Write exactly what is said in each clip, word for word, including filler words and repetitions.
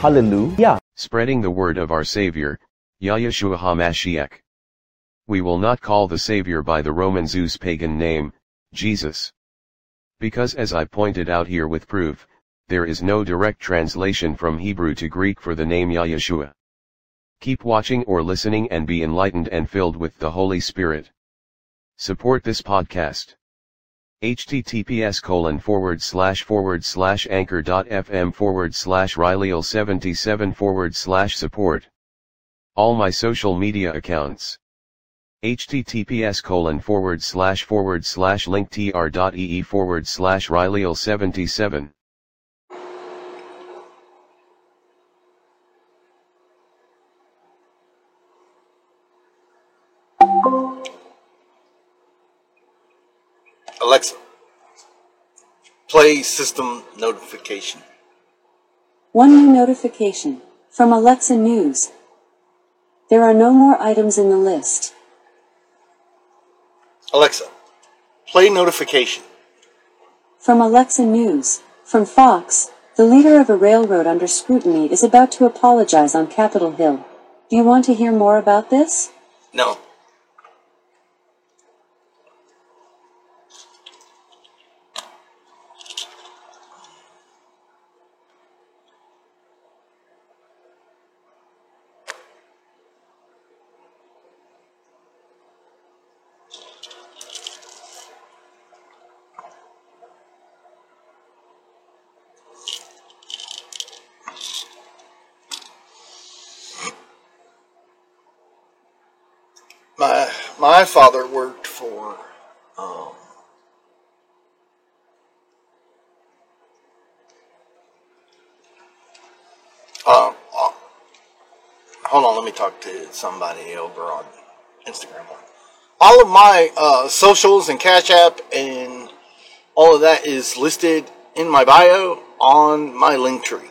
Hallelujah. Spreading the word of our Savior, Yahushua HaMashiach. We will not call the Savior by the Roman Zeus pagan name, Jesus. Because as I pointed out here with proof, there is no direct translation from Hebrew to Greek for the name Yahushua. Keep watching or listening and be enlightened and filled with the Holy Spirit. Support this podcast. https colon forward slash forward slash anchor.fm forward slash rileyil77 forward slash support. All my social media accounts. https colon forward slash forward slash linktr.ee forward slash rileyil77. Alexa, play system notification. One new notification from Alexa News. There are no more items in the list. Alexa, play notification. From Alexa News, from Fox, the leader of a railroad under scrutiny is about to apologize on Capitol Hill. Do you want to hear more about this? No. My my father worked for um, uh, uh, hold on, let me talk to somebody over on Instagram. All of my uh, socials and Cash App and all of that is listed in my bio on my Linktree.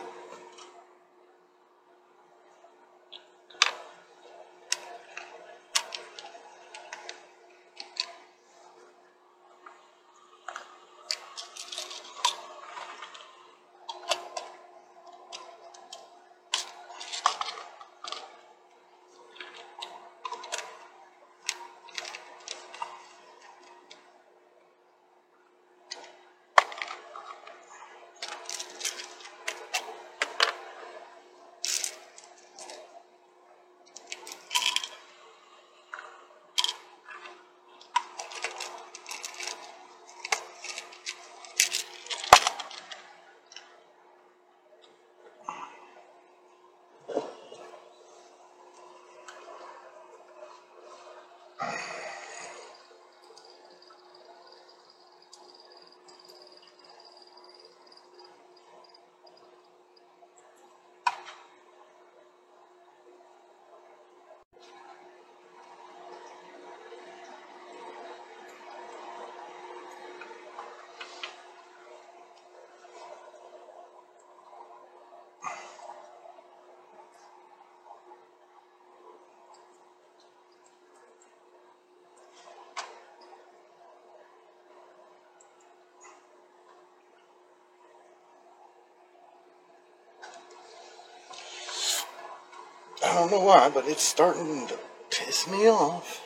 I don't know why, but it's starting to piss me off.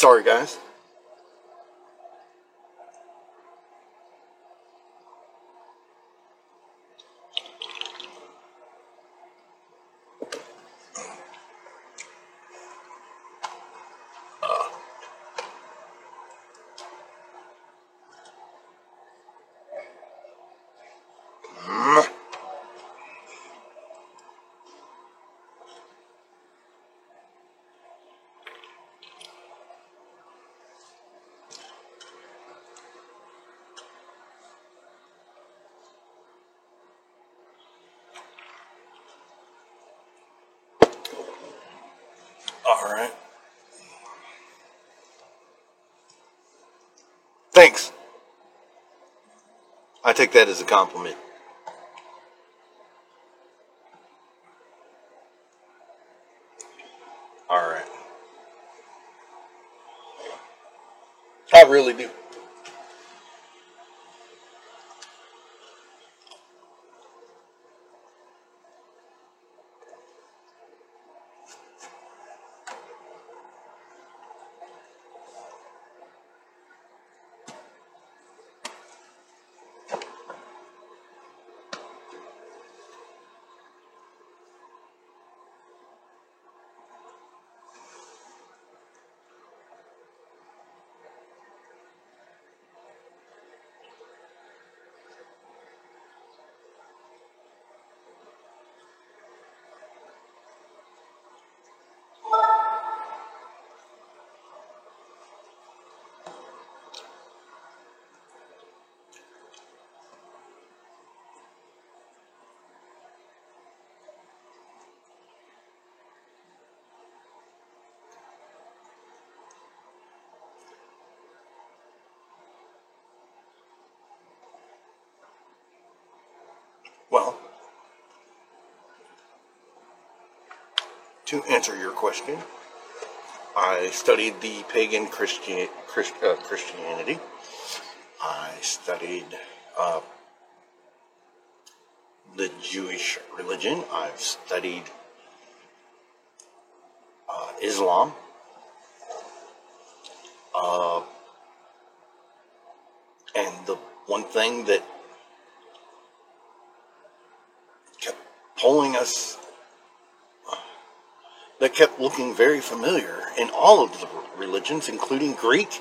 Sorry, guys. Thanks. I take that as a compliment. All right. I really do. Well, to answer your question, I studied the pagan Christi- Christ- uh, Christianity. I studied uh, the Jewish religion. I've studied uh, Islam. Uh, and the one thing that pulling us, that kept looking very familiar in all of the religions, including Greek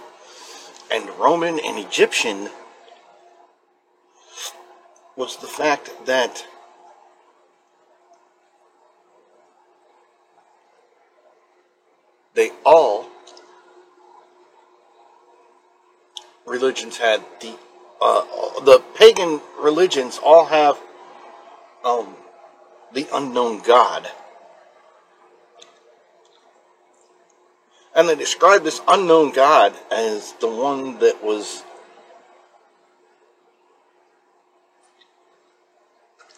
and Roman and Egyptian, was the fact that they all, religions had the, uh, the pagan religions all have, um, the unknown God. And they describe this unknown God as the one that was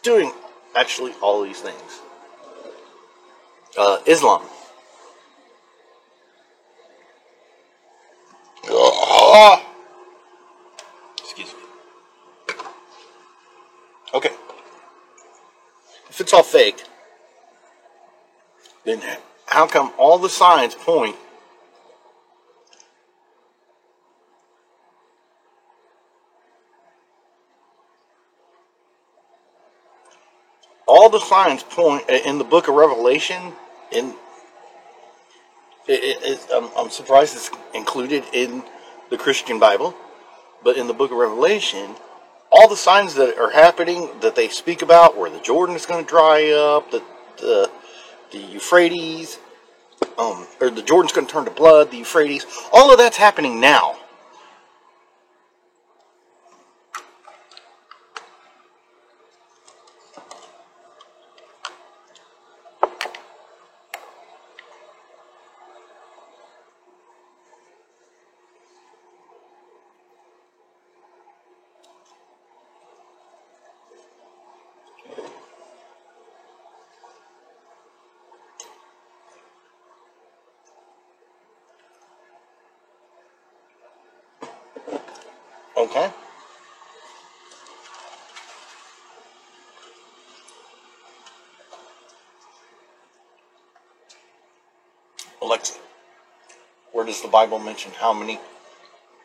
doing actually all these things. Uh, Islam. Excuse me. Okay. If it's all fake, then how come all the signs point all the signs point in the book of Revelation in it, it, I'm, I'm surprised it's included in the Christian Bible, but in the book of Revelation, all the signs that are happening that they speak about, where the Jordan is going to dry up, the the, the Euphrates, um, or the Jordan's going to turn to blood, the Euphrates, all of that's happening now. Okay. Alexa, Where does the Bible mention how many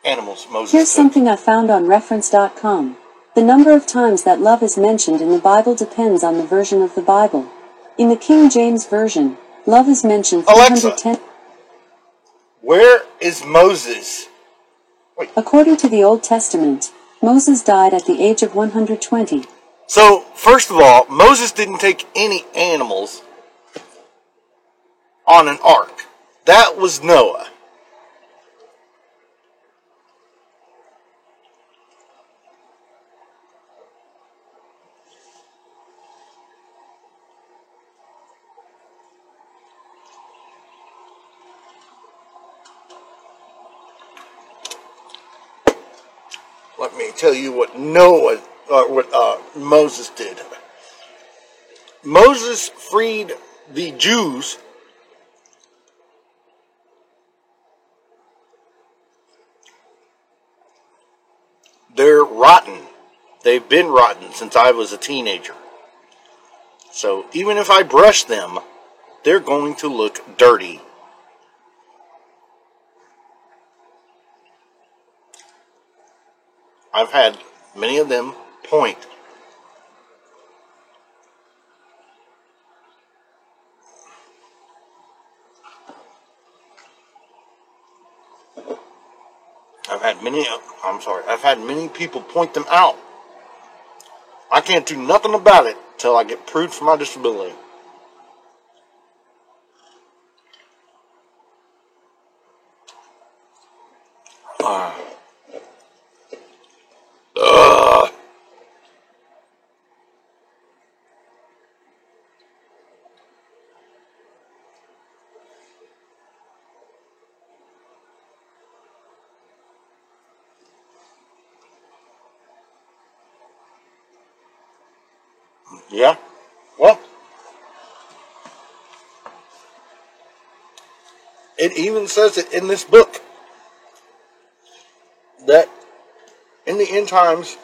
animals Moses Here's took? Something I found on reference dot com. The number of times that love is mentioned in the Bible depends on the version of the Bible. In the King James Version, love is mentioned three hundred ten... Alexa, where is Moses? Wait. According to the Old Testament, Moses died at the age of one hundred twenty. So, first of all, Moses didn't take any animals on an ark. That was Noah. Let me tell you what Noah, uh, what uh, Moses did. Moses freed the Jews . They're rotten. They've been rotten since I was a teenager. So even if I brush them, they're going to look dirty. I've had many of them point. I've had many, I'm sorry, I've had many people point them out. I can't do nothing about it till I get proved for my disability. Uh, uh. Yeah? Well, it even says it in this book that in the end times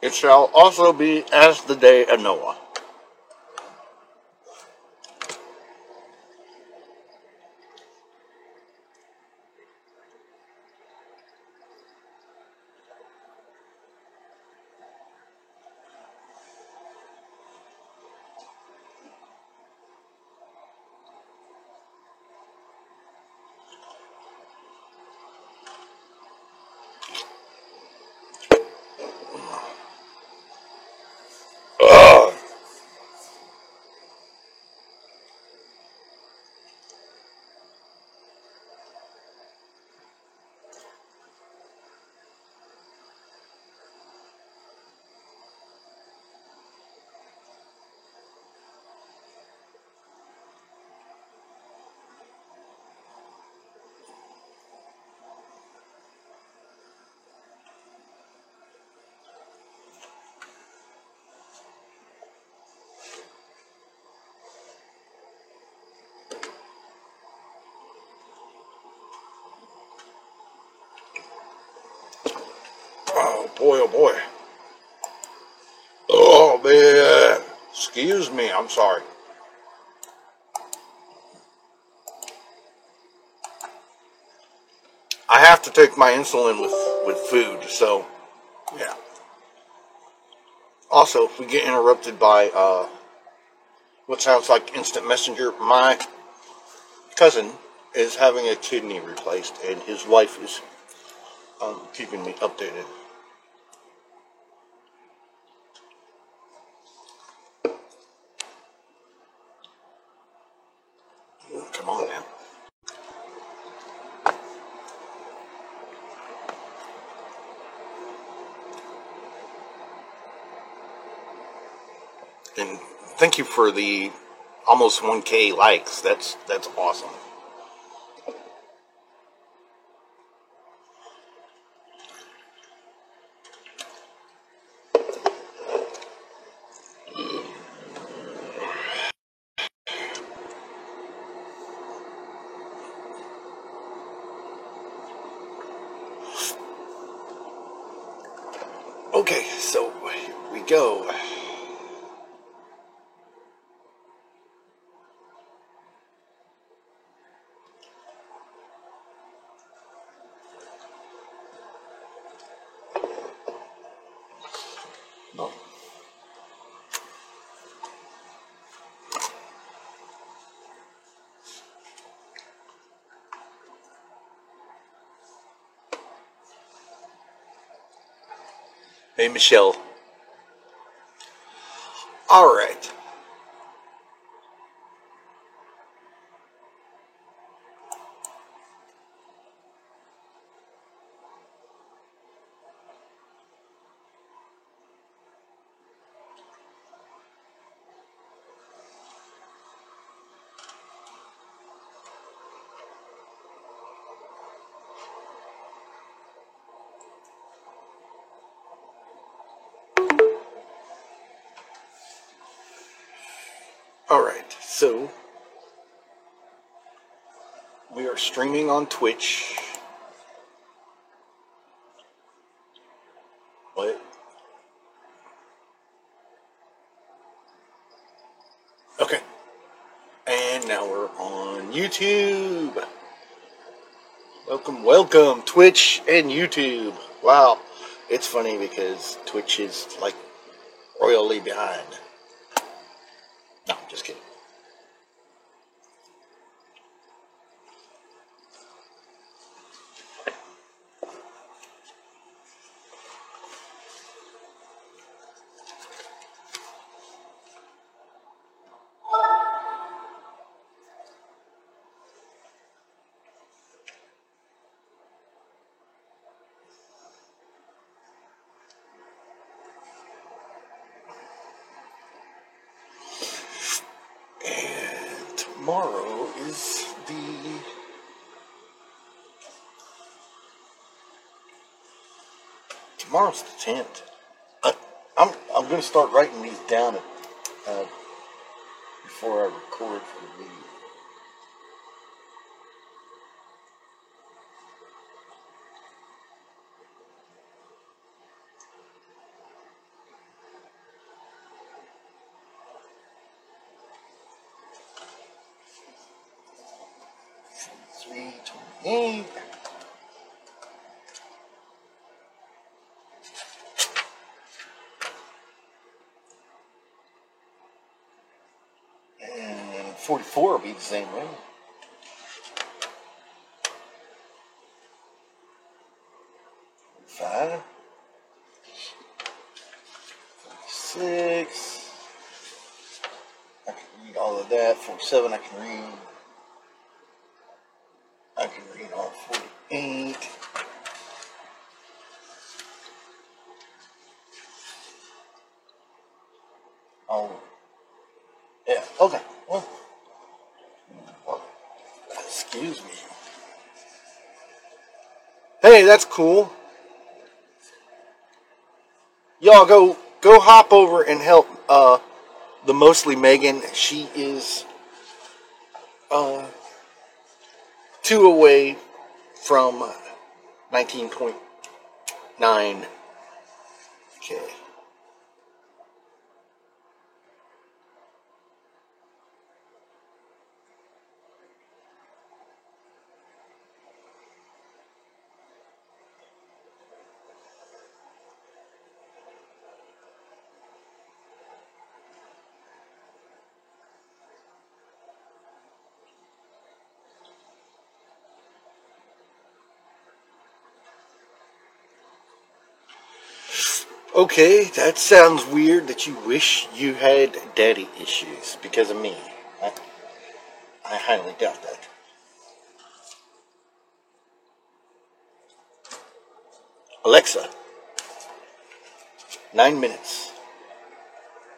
it shall also be as the day of Noah. Boy, oh boy. Oh, man. Excuse me. I'm sorry. I have to take my insulin with, with food, so, yeah. Also, if we get interrupted by uh, what sounds like instant messenger, my cousin is having a kidney replaced, and his wife is um, keeping me updated. Thank you for the almost one K likes. That's that's awesome. Okay, so here we go. No. Hey, Michelle. All right. So, we are streaming on Twitch, but, okay, and now we're on YouTube. Welcome, welcome, Twitch and YouTube. Wow, it's funny because Twitch is like royally behind. No, I'm just kidding. Tomorrow is the tomorrow's the tenth. I, I'm I'm gonna start writing these down at, uh, before I record for the video. forty-four will be the same way. forty-five. forty-six. I can read all of that. forty-seven I can read. I can read all forty-eight. Oh. Yeah, okay. Well. Excuse me. Hey, that's cool. Y'all go go hop over and help uh, the Mostly Megan. She is uh, two away from nineteen point nine. Okay. Okay, that sounds weird that you wish you had daddy issues because of me. I, I highly doubt that. Alexa, nine minutes.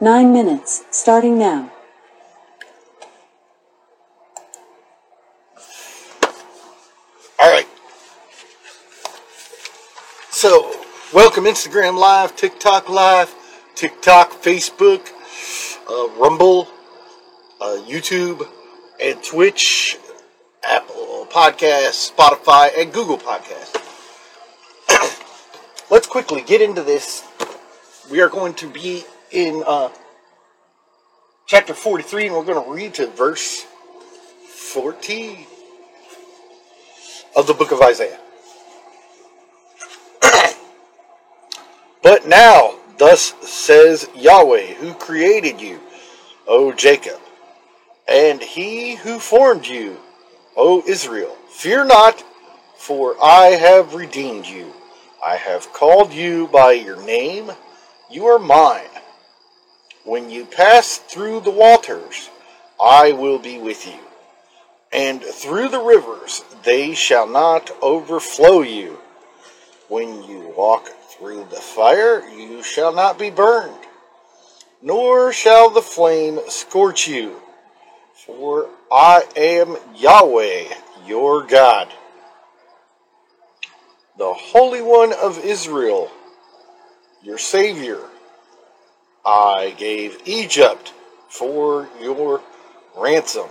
Nine minutes, starting now. All right. So... welcome Instagram Live, TikTok Live, TikTok, Facebook, uh, Rumble, uh, YouTube, and Twitch, Apple Podcasts, Spotify, and Google Podcasts. Let's quickly get into this. We are going to be in uh, chapter forty-three, and we're going to read to verse fourteen of the book of Isaiah. But now, Thus says Yahweh, who created you, O Jacob, and he who formed you, O Israel. Fear not, for I have redeemed you. I have called you by your name. You are mine. When you pass through the waters, I will be with you. And through the rivers, they shall not overflow you. When you walk through the fire, you shall not be burned, nor shall the flame scorch you. For I am Yahweh, your God, the Holy One of Israel, your Savior. I gave Egypt for your ransom,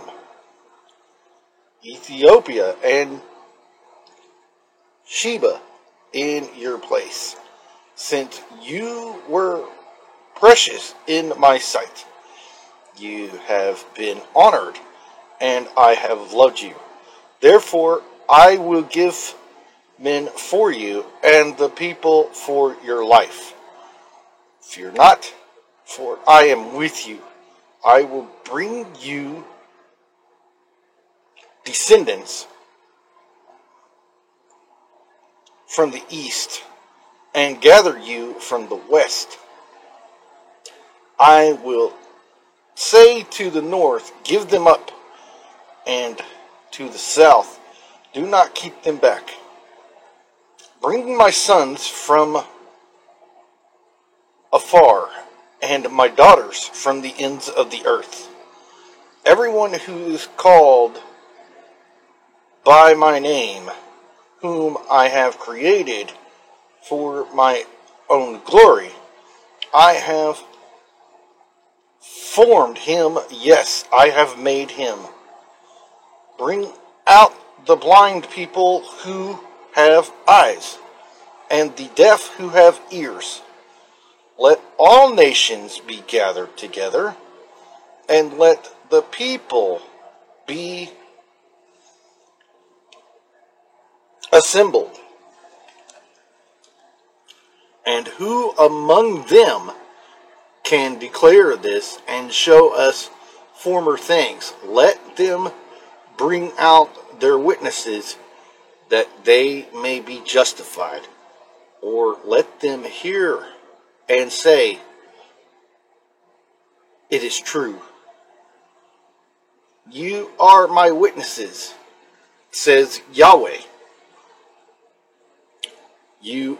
Ethiopia and Sheba in your place, since you were precious in my sight. You have been honored, and I have loved you. Therefore, I will give men for you, and the people for your life. Fear not, for I am with you. I will bring you descendants from the east, and gather you from the west. I will say to the north, give them up, and to the south, do not keep them back. Bring my sons from afar, and my daughters from the ends of the earth. Everyone who is called by my name, whom I have created for my own glory, I have formed him, yes, I have made him. Bring out the blind people who have eyes, and the deaf who have ears. Let all nations be gathered together, and let the people be assembled. And who among them can declare this and show us former things? Let them bring out their witnesses, that they may be justified. Or let them hear and say, it is true. You are my witnesses, says Yahweh. You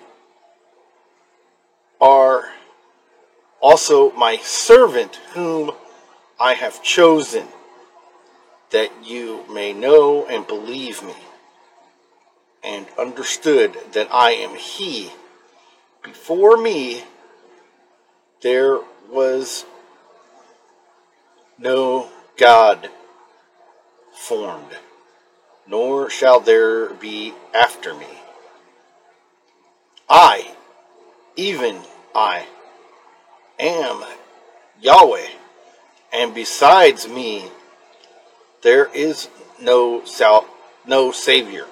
are also my servant, whom I have chosen, that you may know and believe me, and understood that I am he. Before me there was no God formed, nor shall there be after me. I, even I, am Yahweh, and besides me there is no sal- no Savior.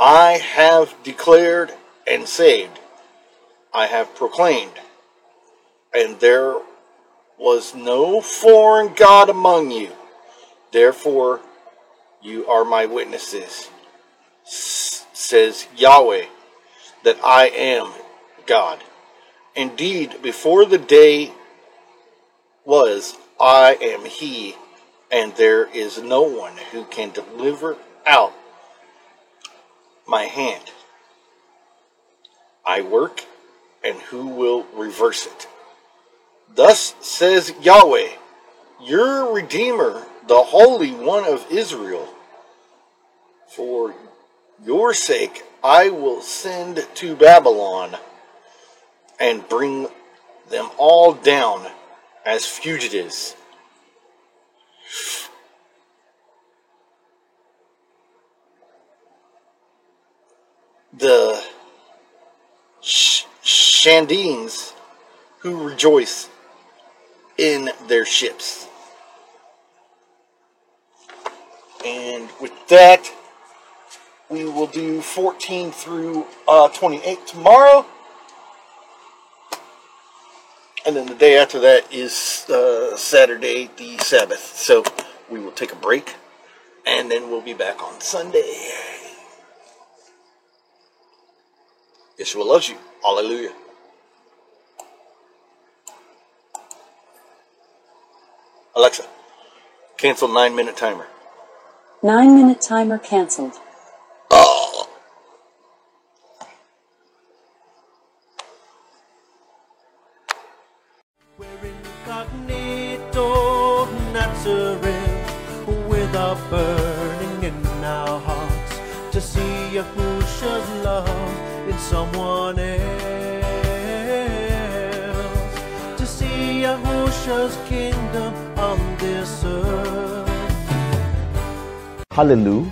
I have declared and saved, I have proclaimed, and there was no foreign God among you. Therefore you are my witnesses, s- says Yahweh, that I am God. Indeed, before the day was, I am he, and there is no one who can deliver out my hand. I work, and who will reverse it? Thus says Yahweh, your Redeemer, the Holy One of Israel. For your sake, I will send to Babylon, and bring them all down as fugitives. The sh- Shandines who rejoice in their ships. And with that, we will do fourteen through uh, twenty-eight tomorrow. And then the day after that is uh, Saturday, the Sabbath. So we will take a break, and then we'll be back on Sunday. Yeshua loves you. Hallelujah. Alexa, cancel nine-minute timer. Nine-minute timer canceled. Oh. We're incognito, natural, with a burning in our hearts to see Yahusha's love in someone else, to see Yahusha's kingdom on this earth. Hallelujah.